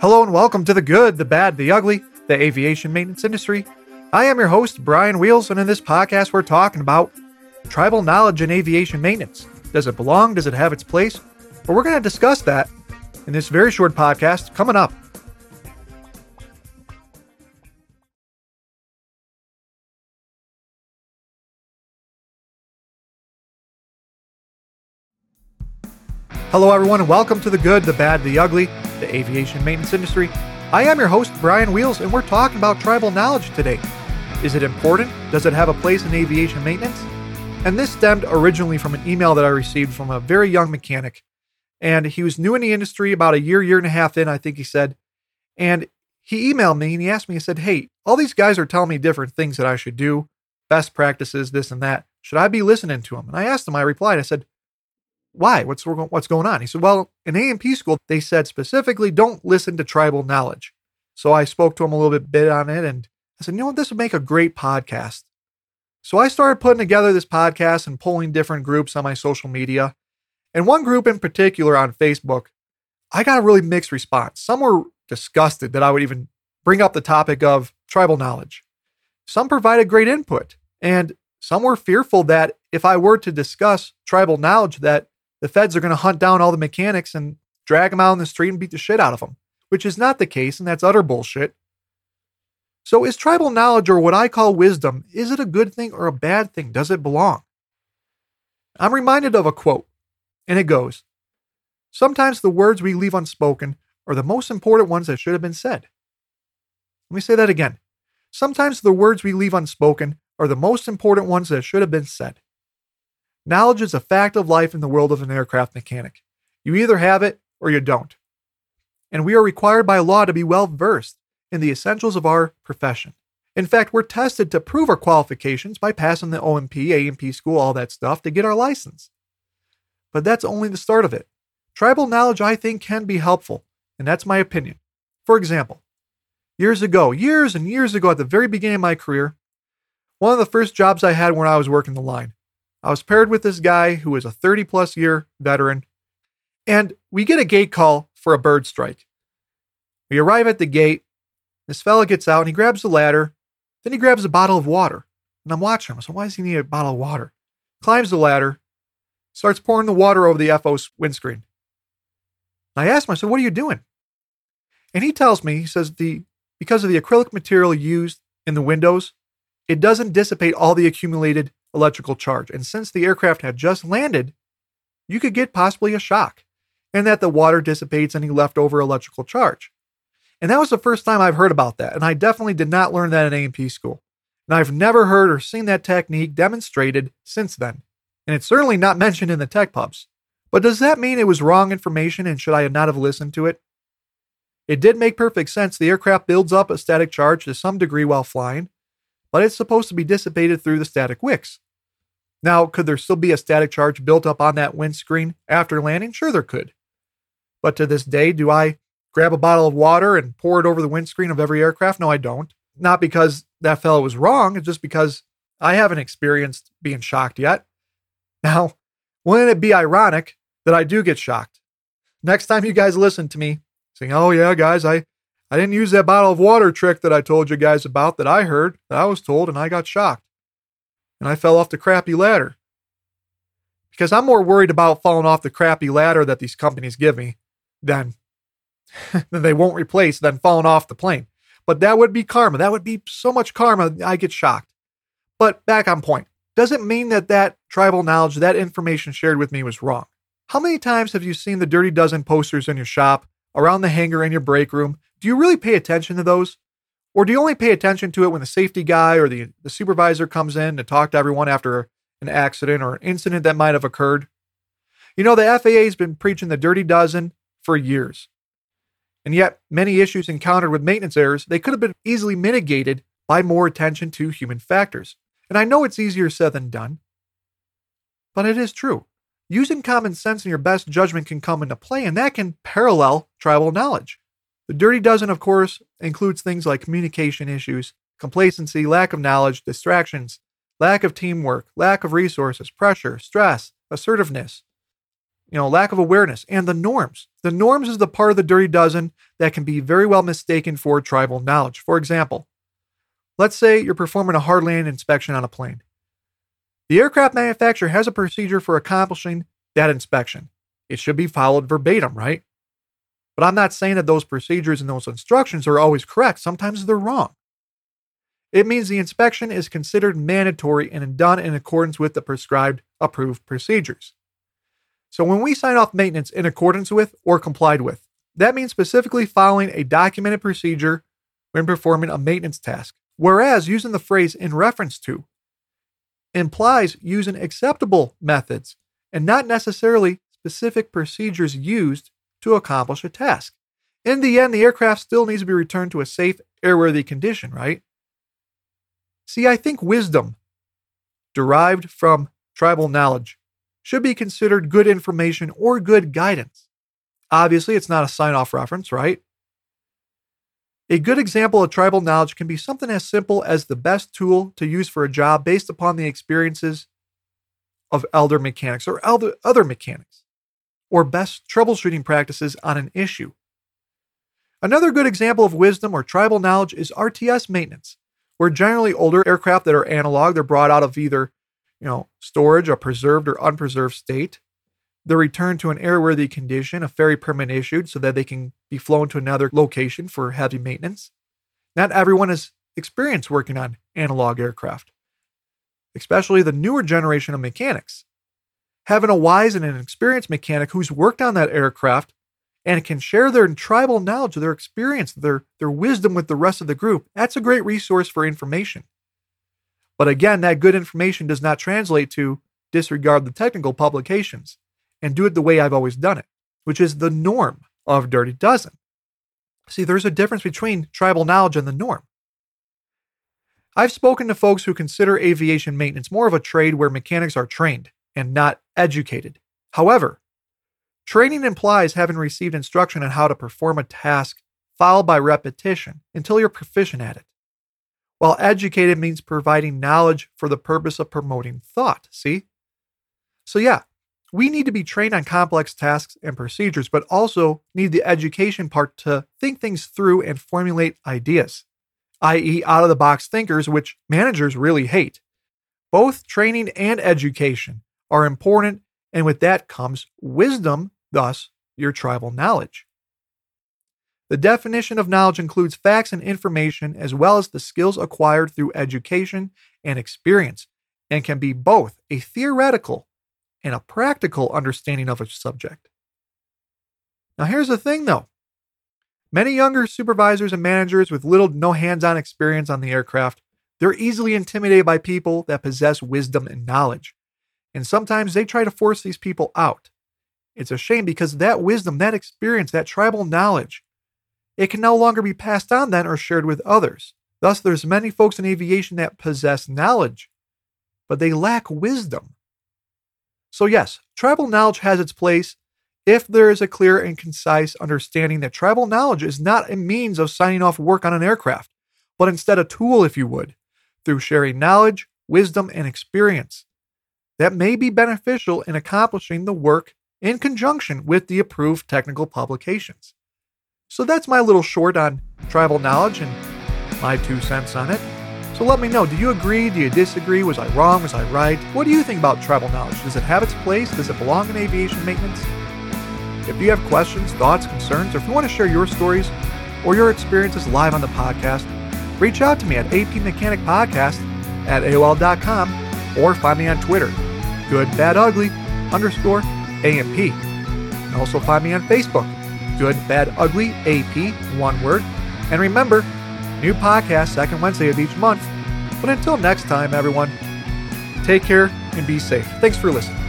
Hello and welcome to The Good, The Bad, The Ugly, the aviation maintenance industry. I am your host, Brian Wheels, and in this podcast, we're talking about tribal knowledge in aviation maintenance. Does it belong? Does it have its place? But we're going to discuss that in this very short podcast coming up. Hello, everyone, and welcome to The Good, The Bad, The Ugly, the aviation maintenance industry. I am your host, Brian Wheels, and we're talking about tribal knowledge today. Is it important? Does it have a place in aviation maintenance? And this stemmed originally from an email that I received from a very young mechanic. And he was new in the industry, about a year and a half in, I think he said. And he emailed me and he asked me, he said, hey, all these guys are telling me different things that I should do, best practices, this and that. Should I be listening to them? And I asked him, I replied, I said, why? What's going on? He said, well, in A&P school, they said specifically, don't listen to tribal knowledge. So I spoke to him a little bit on it, and I said, you know what, this would make a great podcast. So I started putting together this podcast and polling different groups on my social media. And one group in particular on Facebook, I got a really mixed response. Some were disgusted that I would even bring up the topic of tribal knowledge. Some provided great input, and some were fearful that if I were to discuss tribal knowledge, that the feds are going to hunt down all the mechanics and drag them out on the street and beat the shit out of them, which is not the case, and that's utter bullshit. So is tribal knowledge, or what I call wisdom, is it a good thing or a bad thing? Does it belong? I'm reminded of a quote, and it goes, sometimes the words we leave unspoken are the most important ones that should have been said. Let me say that again. Sometimes the words we leave unspoken are the most important ones that should have been said. Knowledge is a fact of life in the world of an aircraft mechanic. You either have it or you don't. And we are required by law to be well-versed in the essentials of our profession. In fact, we're tested to prove our qualifications by passing the OMP, A&P school, all that stuff to get our license. But that's only the start of it. Tribal knowledge, I think, can be helpful, and that's my opinion. For example, years and years ago, at the very beginning of my career, one of the first jobs I had when I was working the line, I was paired with this guy who was a 30-plus year veteran, and we get a gate call for a bird strike. We arrive at the gate, this fella gets out, and he grabs the ladder, then he grabs a bottle of water, and I'm watching him. So why does he need a bottle of water? Climbs the ladder, starts pouring the water over the FO's windscreen. And I asked him, I said, what are you doing? And he tells me, he says, because of the acrylic material used in the windows, it doesn't dissipate all the accumulated electrical charge. And since the aircraft had just landed, you could get possibly a shock, and that the water dissipates any leftover electrical charge. And that was the first time I've heard about that. And I definitely did not learn that in A&P school. And I've never heard or seen that technique demonstrated since then. And it's certainly not mentioned in the tech pubs. But does that mean it was wrong information and should I not have listened to it? It did make perfect sense. The aircraft builds up a static charge to some degree while flying, but it's supposed to be dissipated through the static wicks. Now, could there still be a static charge built up on that windscreen after landing? Sure, there could. But to this day, do I grab a bottle of water and pour it over the windscreen of every aircraft? No, I don't. Not because that fellow was wrong. It's just because I haven't experienced being shocked yet. Now, wouldn't it be ironic that I do get shocked? Next time you guys listen to me saying, oh yeah, guys, I didn't use that bottle of water trick that I told you guys about, that I heard, that I was told, and I got shocked. And I fell off the crappy ladder. Because I'm more worried about falling off the crappy ladder that these companies give me than they won't replace, than falling off the plane. But that would be karma. That would be so much karma, I get shocked. But back on point. Does it mean that tribal knowledge, that information shared with me was wrong? How many times have you seen the Dirty Dozen posters in your shop, around the hangar, in your break room? Do you really pay attention to those? Or do you only pay attention to it when the safety guy or the supervisor comes in to talk to everyone after an accident or an incident that might have occurred? You know, the FAA has been preaching the Dirty Dozen for years. And yet, many issues encountered with maintenance errors, they could have been easily mitigated by more attention to human factors. And I know it's easier said than done, but it is true. Using common sense and your best judgment can come into play, and that can parallel tribal knowledge. The Dirty Dozen, of course, includes things like communication issues, complacency, lack of knowledge, distractions, lack of teamwork, lack of resources, pressure, stress, assertiveness. lack of awareness, and the norms. The norms is the part of the Dirty Dozen that can be very well mistaken for tribal knowledge. For example, let's say you're performing a hard land inspection on a plane. The aircraft manufacturer has a procedure for accomplishing that inspection. It should be followed verbatim, right? But I'm not saying that those procedures and those instructions are always correct. Sometimes they're wrong. It means the inspection is considered mandatory and done in accordance with the prescribed approved procedures. So when we sign off maintenance in accordance with or complied with, that means specifically following a documented procedure when performing a maintenance task. Whereas using the phrase in reference to implies using acceptable methods and not necessarily specific procedures used to accomplish a task. In the end, the aircraft still needs to be returned to a safe, airworthy condition, right? See, I think wisdom derived from tribal knowledge should be considered good information or good guidance. Obviously, it's not a sign-off reference, right? A good example of tribal knowledge can be something as simple as the best tool to use for a job based upon the experiences of elder mechanics or other mechanics, or best troubleshooting practices on an issue. Another good example of wisdom or tribal knowledge is RTS maintenance, where generally older aircraft that are analog, they're brought out of either storage, a preserved or unpreserved state. They're returned to an airworthy condition, a ferry permit issued so that they can be flown to another location for heavy maintenance. Not everyone has experience working on analog aircraft, especially the newer generation of mechanics. Having a wise and an experienced mechanic who's worked on that aircraft and can share their tribal knowledge, their experience, their wisdom with the rest of the group, that's a great resource for information. But again, that good information does not translate to disregard the technical publications and do it the way I've always done it, which is the norm of Dirty Dozen. See, there's a difference between tribal knowledge and the norm. I've spoken to folks who consider aviation maintenance more of a trade where mechanics are trained and not educated. However, training implies having received instruction on how to perform a task followed by repetition until you're proficient at it. While educated means providing knowledge for the purpose of promoting thought, see? So yeah, we need to be trained on complex tasks and procedures, but also need the education part to think things through and formulate ideas, i.e. out-of-the-box thinkers, which managers really hate. Both training and education are important, and with that comes wisdom, thus your tribal knowledge. The definition of knowledge includes facts and information as well as the skills acquired through education and experience, and can be both a theoretical and a practical understanding of a subject. Now here's the thing though. Many younger supervisors and managers with little to no hands-on experience on the aircraft, they're easily intimidated by people that possess wisdom and knowledge. And sometimes they try to force these people out. It's a shame because that wisdom, that experience, that tribal knowledge, it can no longer be passed on then or shared with others. Thus, there's many folks in aviation that possess knowledge, but they lack wisdom. So yes, tribal knowledge has its place if there is a clear and concise understanding that tribal knowledge is not a means of signing off work on an aircraft, but instead a tool, if you would, through sharing knowledge, wisdom, and experience that may be beneficial in accomplishing the work in conjunction with the approved technical publications. So that's my little short on tribal knowledge and my 2 cents on it. So let me know, do you agree? Do you disagree? Was I wrong? Was I right? What do you think about tribal knowledge? Does it have its place? Does it belong in aviation maintenance? If you have questions, thoughts, concerns, or if you want to share your stories or your experiences live on the podcast, reach out to me at apmechanicpodcast@aol.com or find me on Twitter, goodbadugly_ap. And also find me on Facebook, goodbadugly_ap, one word. And remember, new podcast second Wednesday of each month. But until next time, everyone, take care and be safe. Thanks for listening.